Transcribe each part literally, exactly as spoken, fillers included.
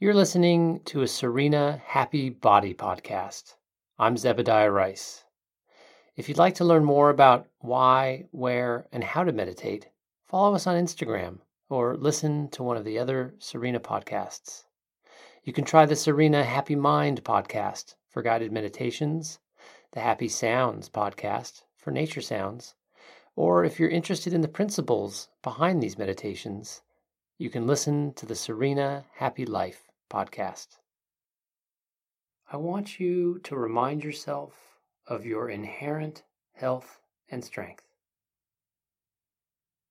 You're listening to a Serena Happy Body Podcast. I'm Zebediah Rice. If you'd like to learn more about why, where, and how to meditate, follow us on Instagram or listen to one of the other Serena podcasts. You can try the Serena Happy Mind Podcast for guided meditations, the Happy Sounds Podcast for nature sounds, or if you're interested in the principles behind these meditations, you can listen to the Serena Happy Life Podcast. I want you to remind yourself of your inherent health and strength.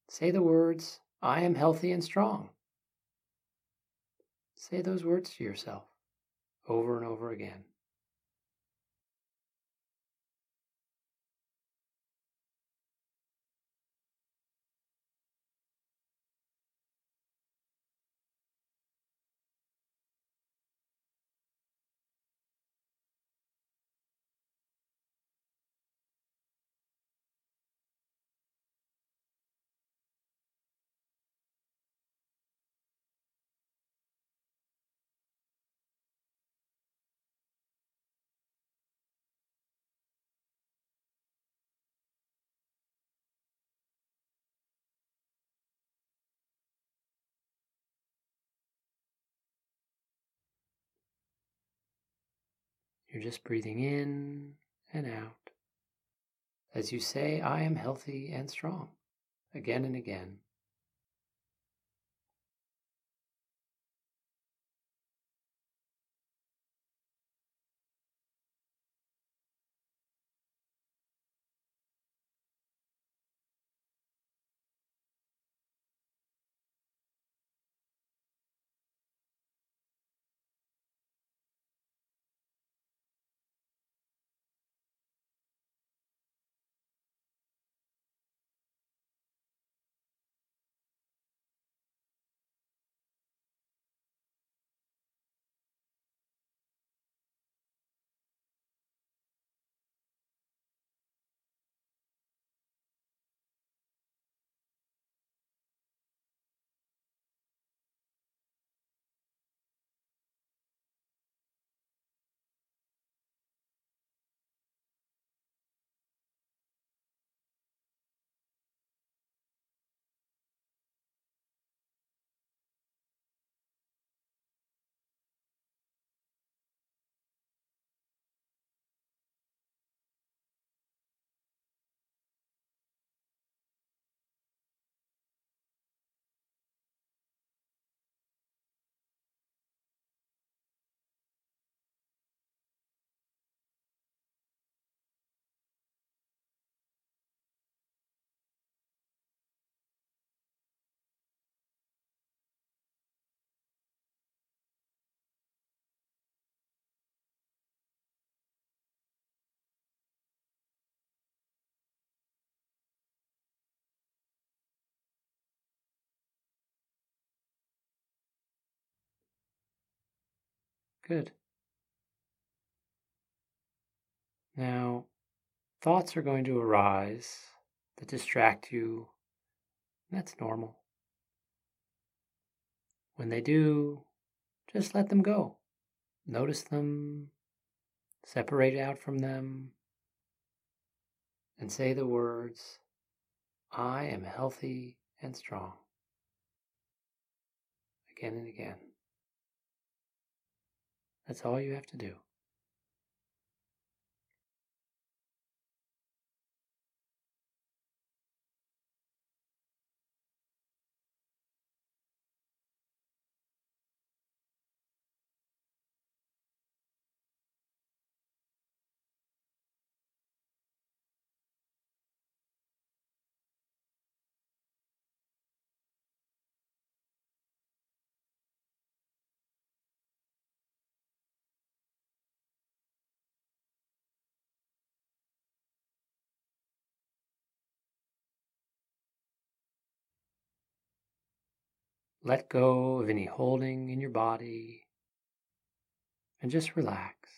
Say the words, "I am healthy and strong." Say those words to yourself over and over again. You're just breathing in and out as you say, "I am healthy and strong," again and again. Good. Now, thoughts are going to arise that distract you. That's normal. When they do, just let them go. Notice them, separate out from them, and say the words, "I am healthy and strong," again and again. That's all you have to do. Let go of any holding in your body and just relax.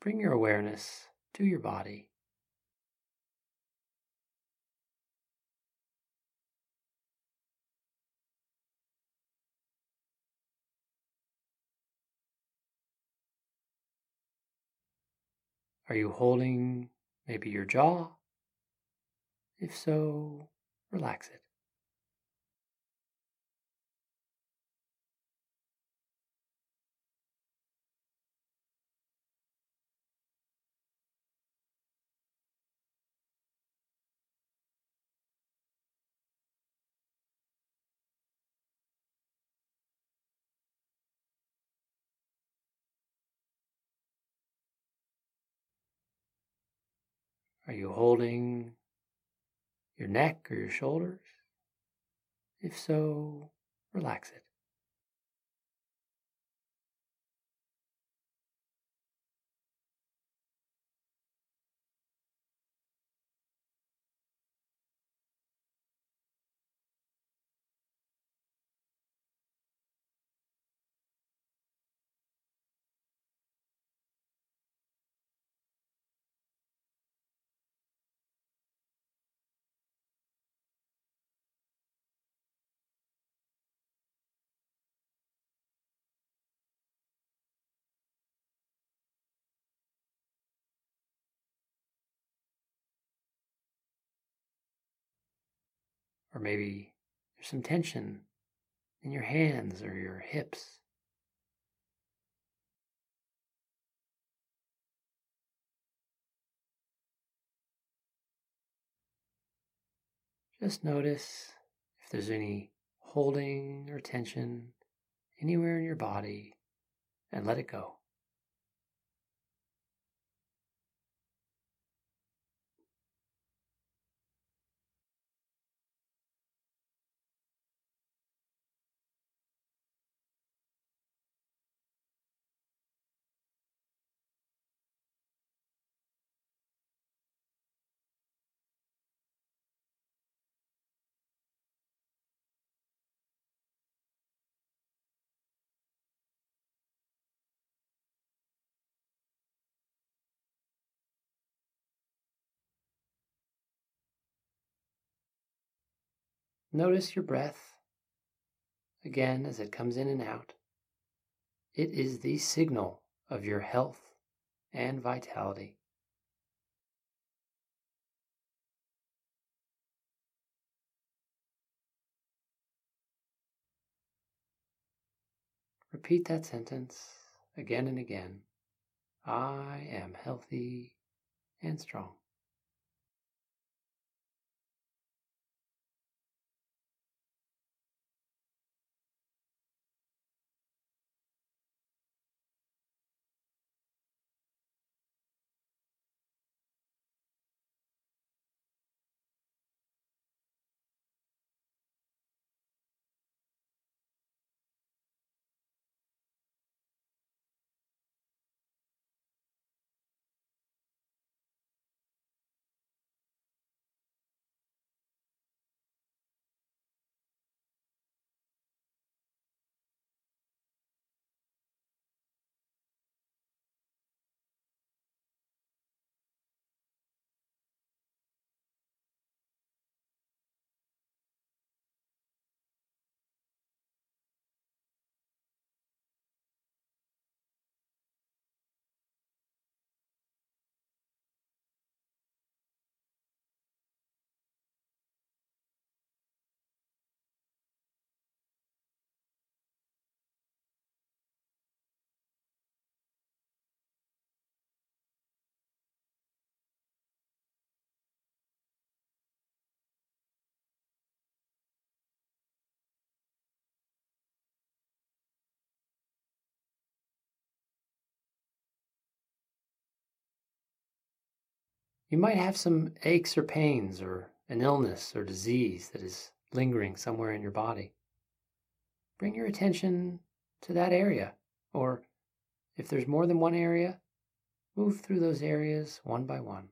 Bring your awareness to your body. Are you holding maybe your jaw? If so, relax it. Are you holding your neck or your shoulders? If so, relax it. Or maybe there's some tension in your hands or your hips. Just notice if there's any holding or tension anywhere in your body and let it go. Notice your breath, again, as it comes in and out. It is the signal of your health and vitality. Repeat that sentence again and again. I am healthy and strong. You might have some aches or pains or an illness or disease that is lingering somewhere in your body. Bring your attention to that area, or if there's more than one area, move through those areas one by one.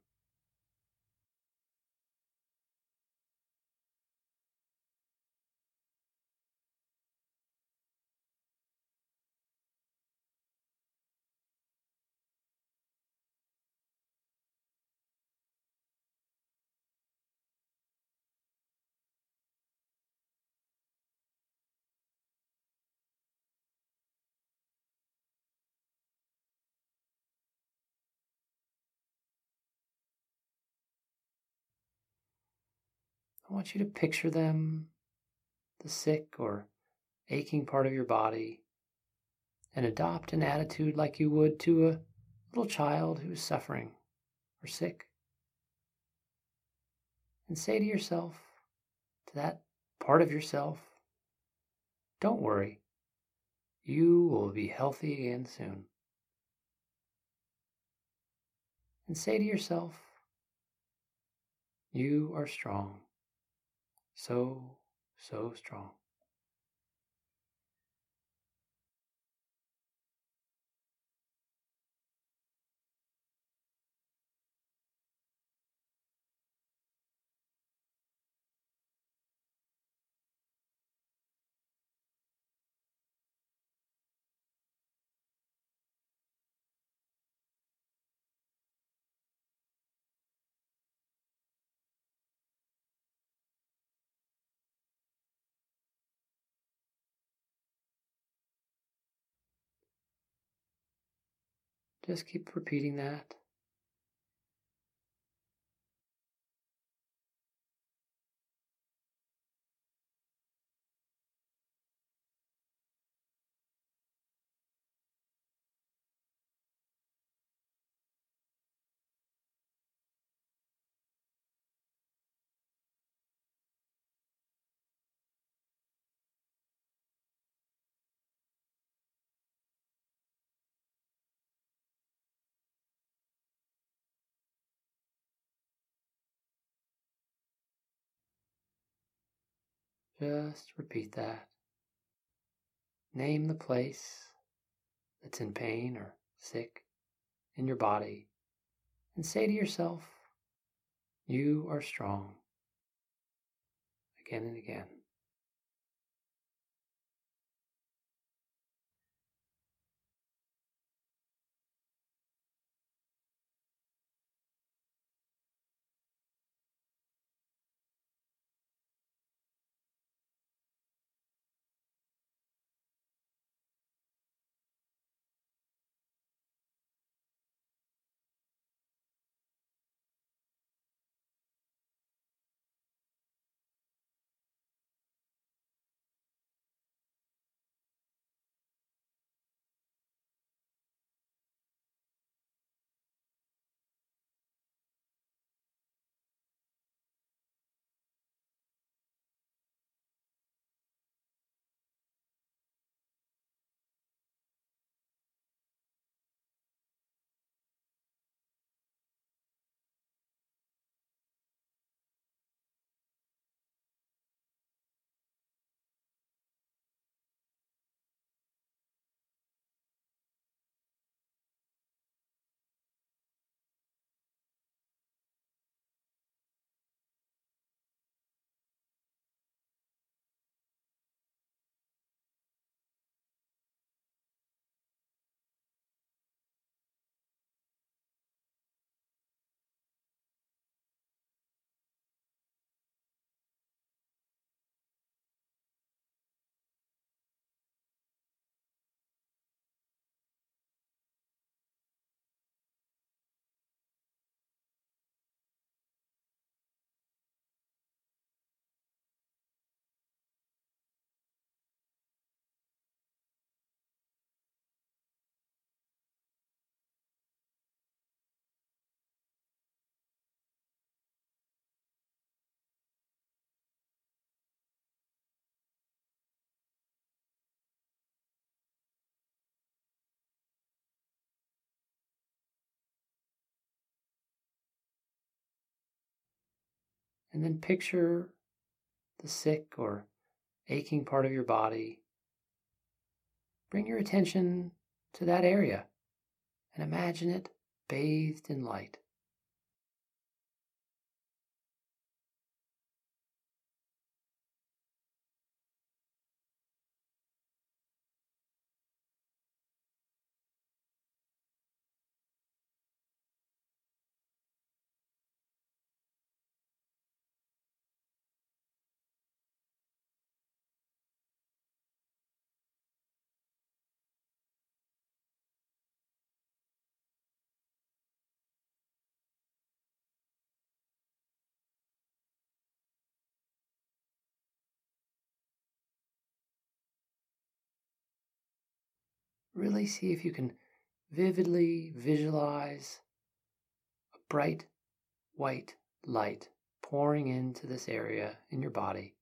I want you to picture them, the sick or aching part of your body, and adopt an attitude like you would to a little child who is suffering or sick. And say to yourself, to that part of yourself, don't worry, you will be healthy again soon. And say to yourself, you are strong, so, so strong. Just keep repeating that. Just repeat that. Name the place that's in pain or sick in your body and say to yourself, you are strong, again and again. And then picture the sick or aching part of your body. Bring your attention to that area and imagine it bathed in light. really see if you can vividly visualize a bright white light pouring into this area in your body.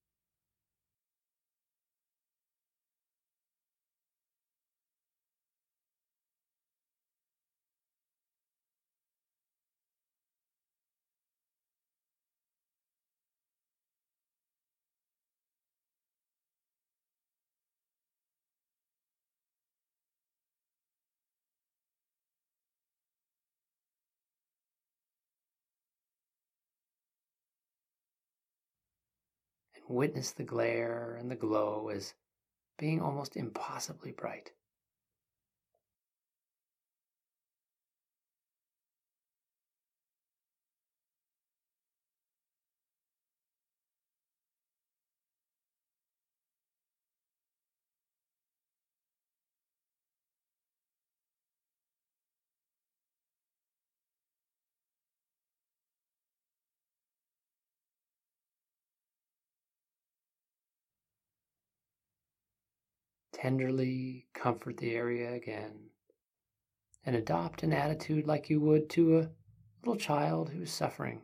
Witness the glare and the glow as being almost impossibly bright. Tenderly comfort the area again, and adopt an attitude like you would to a little child who's suffering.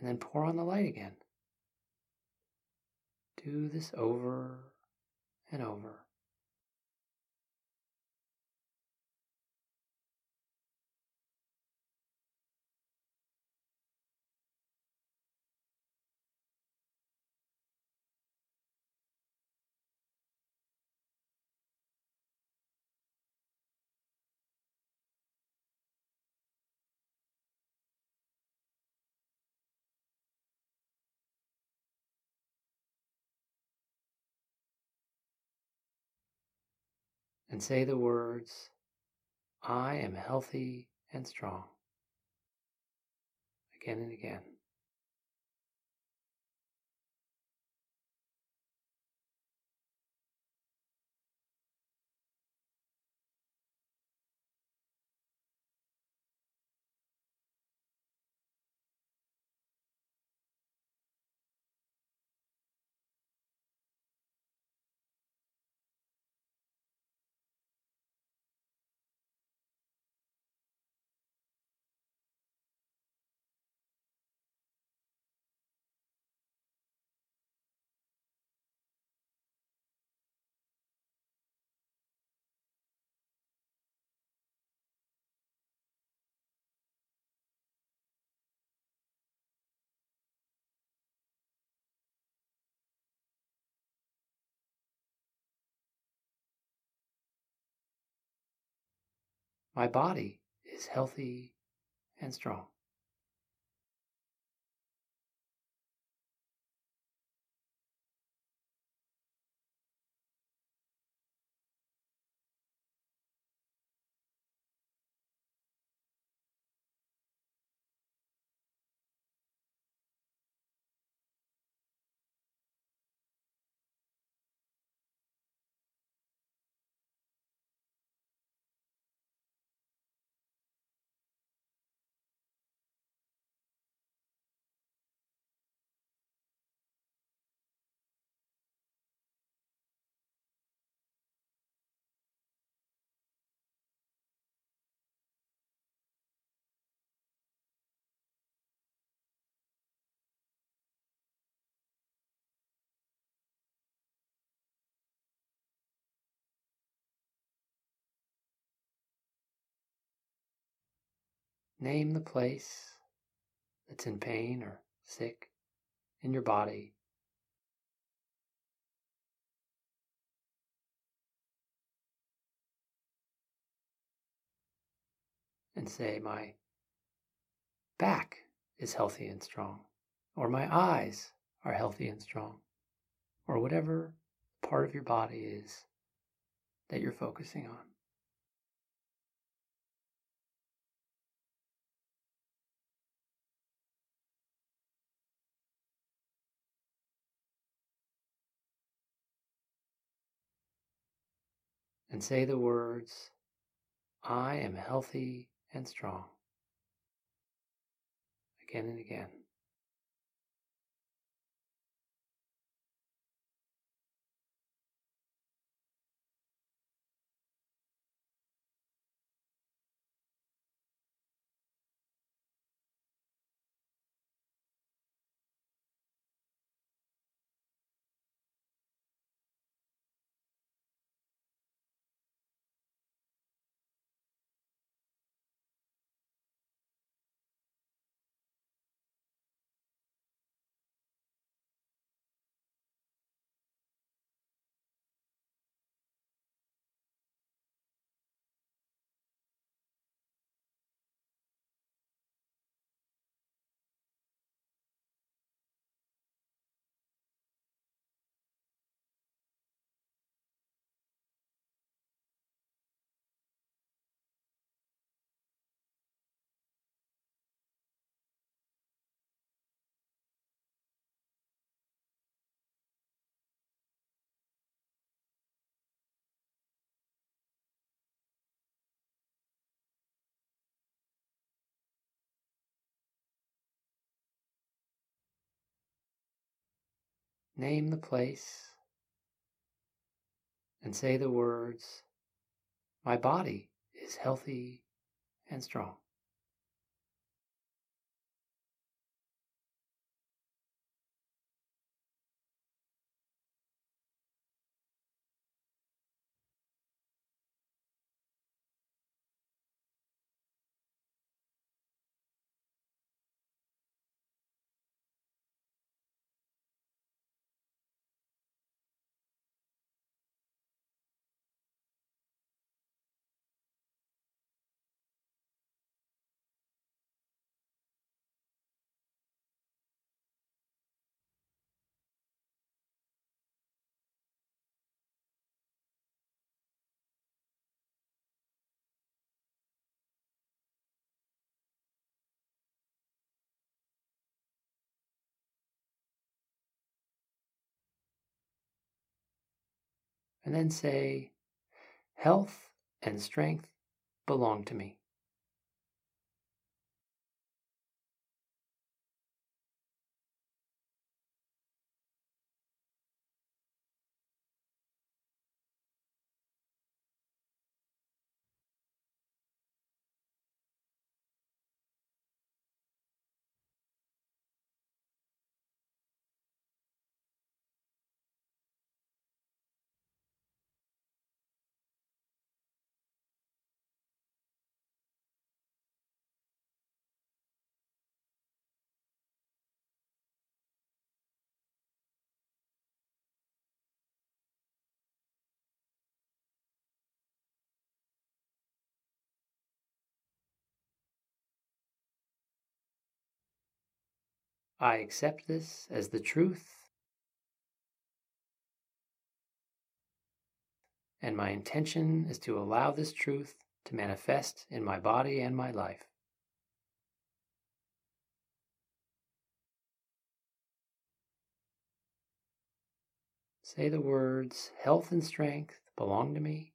And then pour on the light again. Do this over and over. And say the words, I am healthy and strong, again and again. My body is healthy and strong. Name the place that's in pain or sick in your body. And say, my back is healthy and strong. or my eyes are healthy and strong, or whatever part of your body is that you're focusing on. And say the words, I am healthy and strong, again and again. Name the place and say the words, my body is healthy and strong. And then say, health and strength belong to me. I accept this as the truth, and my intention is to allow this truth to manifest in my body and my life. Say the words, health and strength belong to me.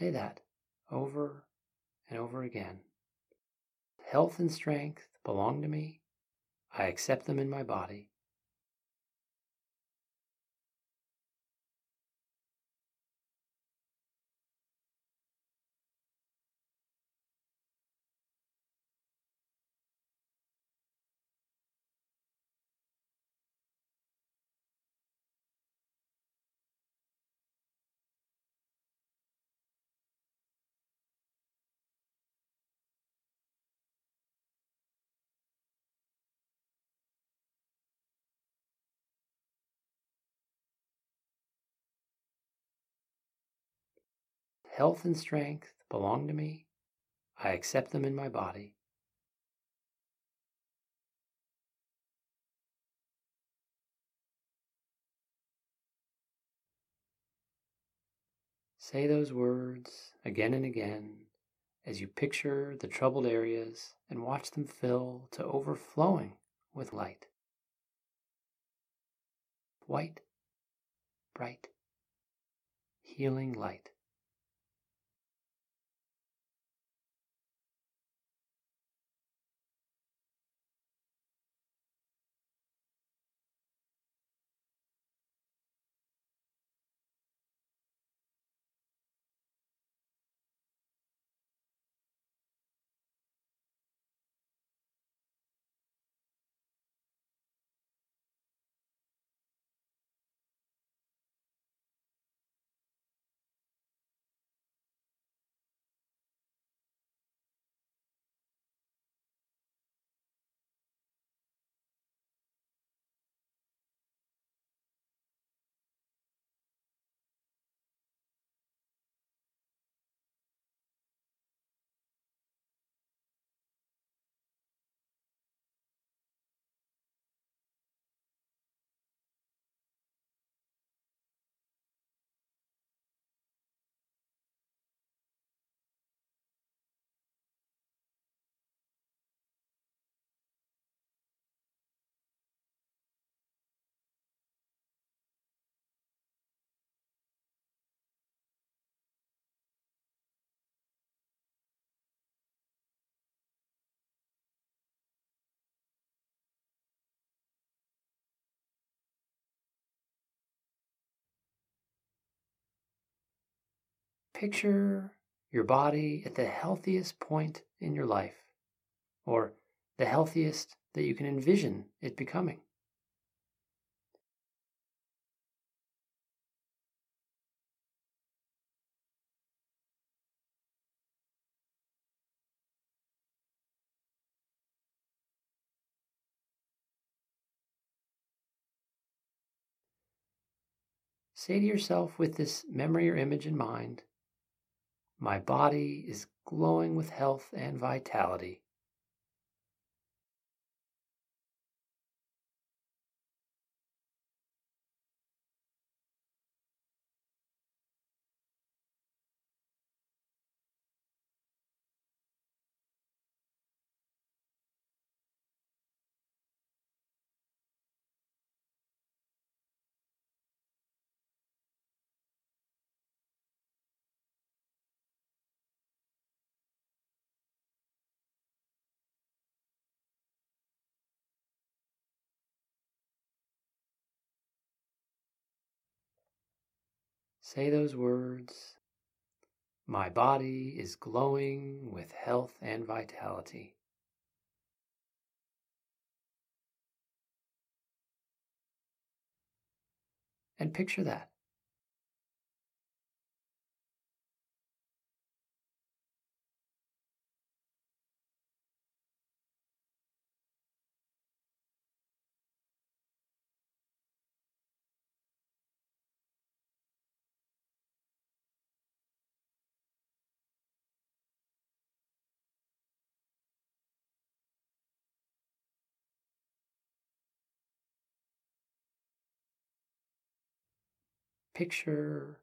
Say that over and over again. Health and strength belong to me. I accept them in my body. health and strength belong to me. I accept them in my body. Say those words again and again as you picture the troubled areas and watch them fill to overflowing with light. White, bright, healing light. Picture your body at the healthiest point in your life, or the healthiest that you can envision it becoming. Say to yourself with this memory or image in mind, my body is glowing with health and vitality. Say those words, my body is glowing with health and vitality. And picture that. Picture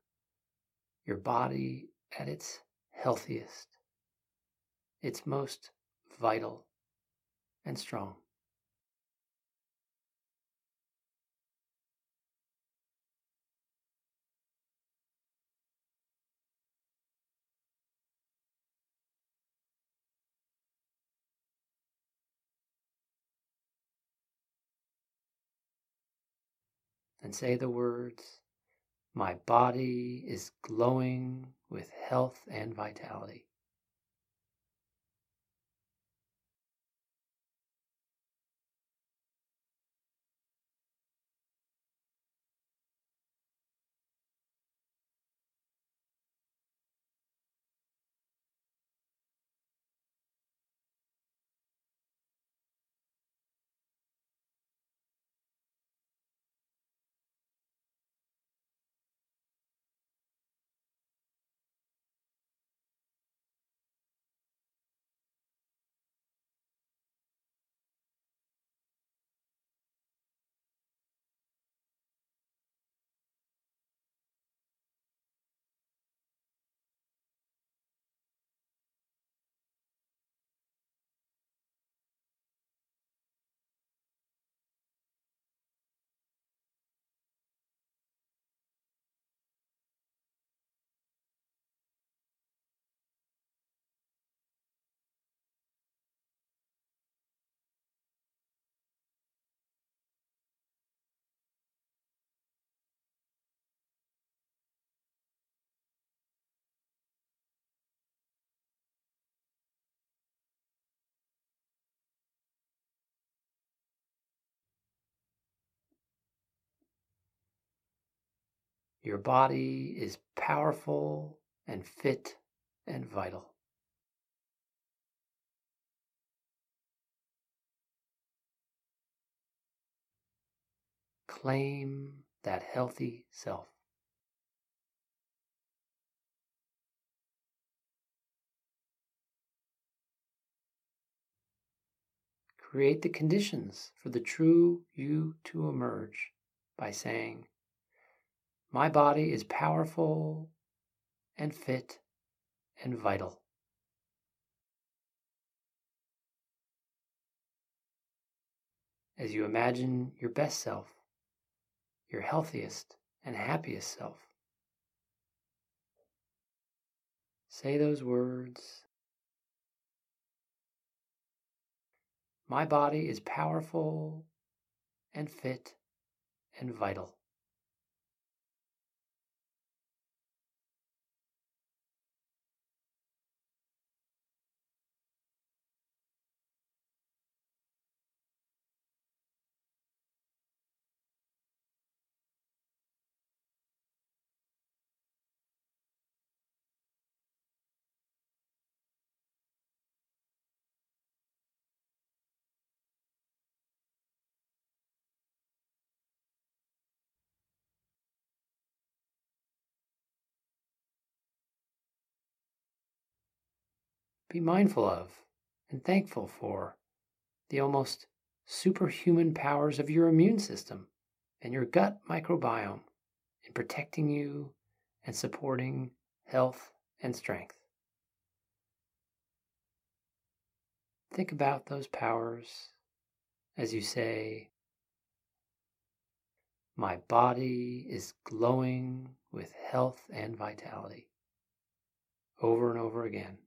your body at its healthiest, its most vital and strong. And say the words, my body is glowing with health and vitality. Your body is powerful and fit and vital. Claim that healthy self. Create the conditions for the true you to emerge by saying, my body is powerful and fit and vital. As you imagine your best self, your healthiest and happiest self, say those words, my body is powerful and fit and vital. Be mindful of and thankful for the almost superhuman powers of your immune system and your gut microbiome in protecting you and supporting health and strength. Think about those powers as you say, my body is glowing with health and vitality, over and over again.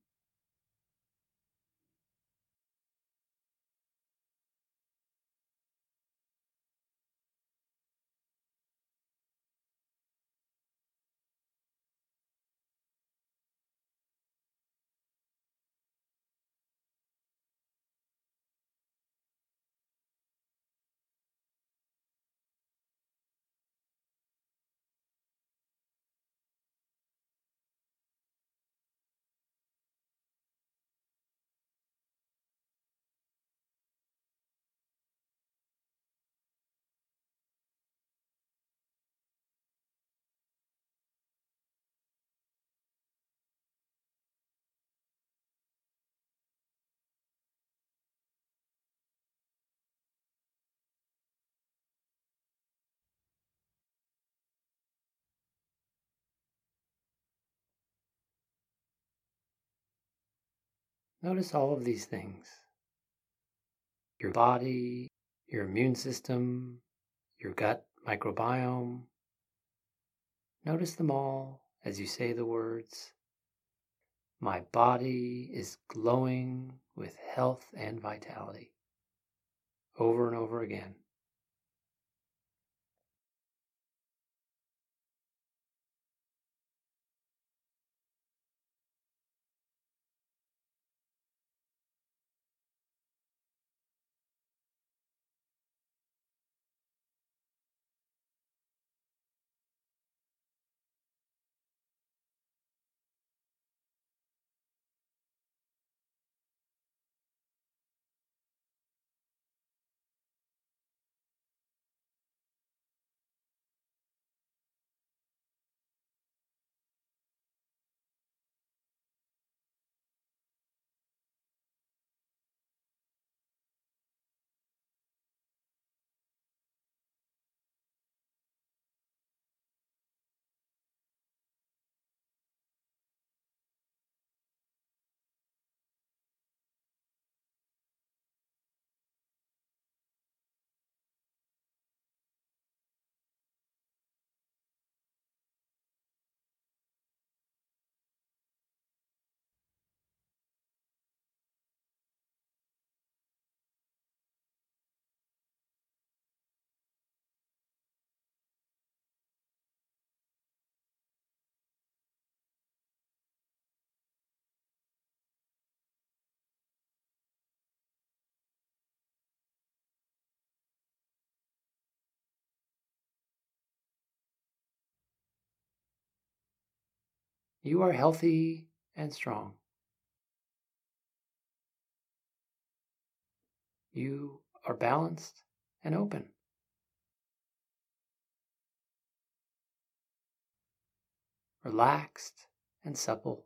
Notice all of these things, your body, your immune system, your gut microbiome. Notice them all as you say the words, my body is glowing with health and vitality, over and over again. You are healthy and strong. You are balanced and open. Relaxed and supple.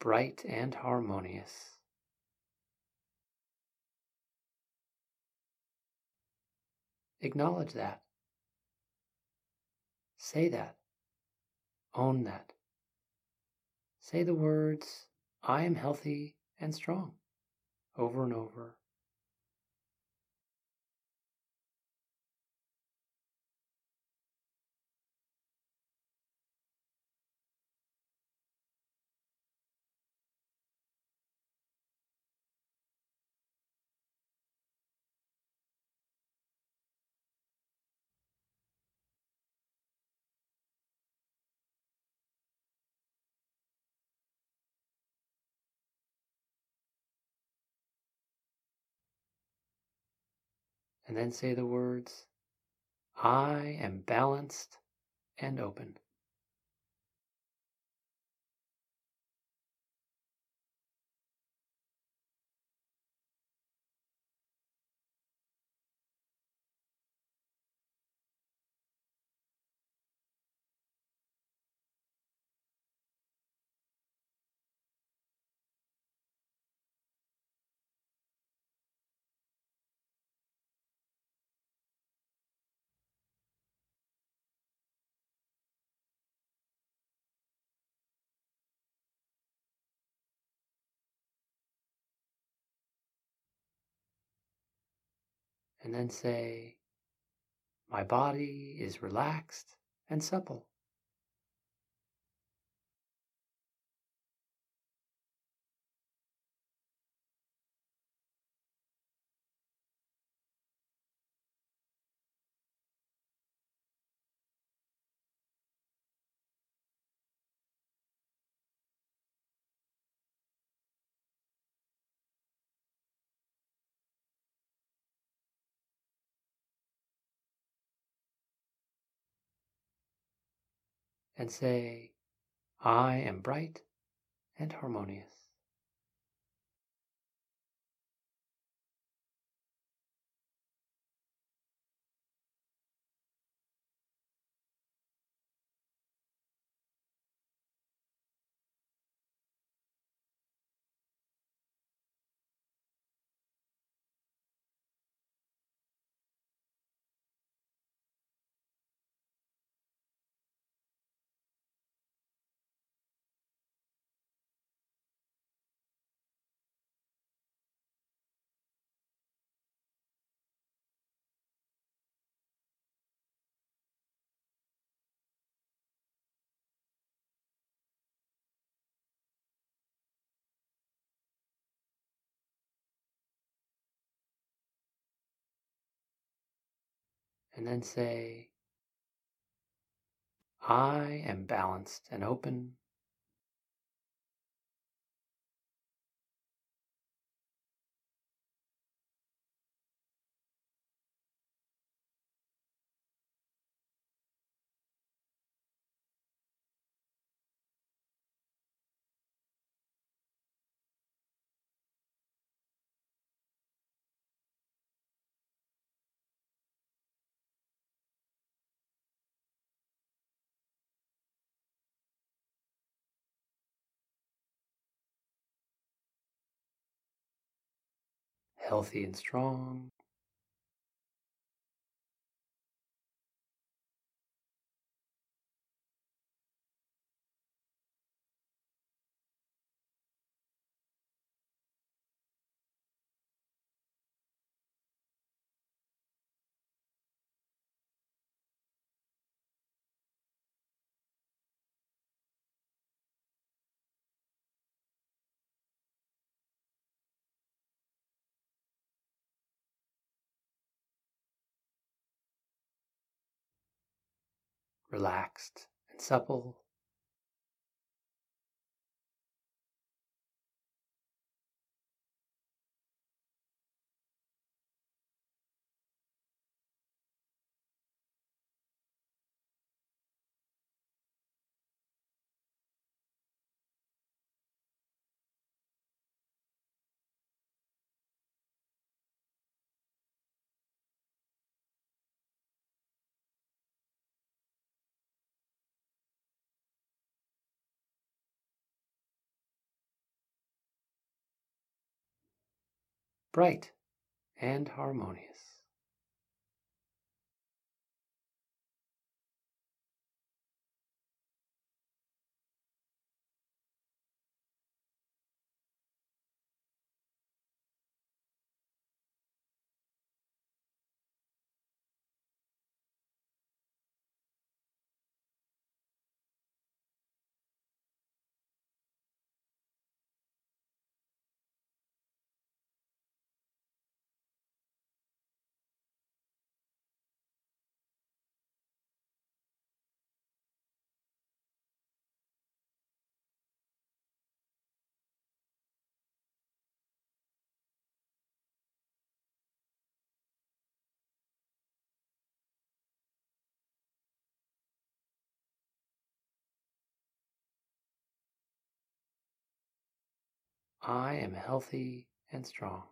Bright and harmonious. Acknowledge that. Say that. Own that. Say the words, I am healthy and strong, over and over. And then say the words, I am balanced and open. And then say, my body is relaxed and supple. And say, I am bright and harmonious. And then say, I am balanced and open. Healthy and strong. Relaxed and supple. bright and harmonious. I am healthy and strong.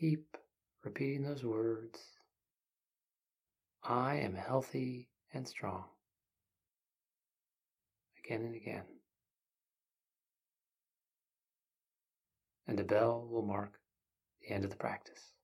Keep repeating those words. I am healthy and strong. Again and again. And a bell will mark the end of the practice.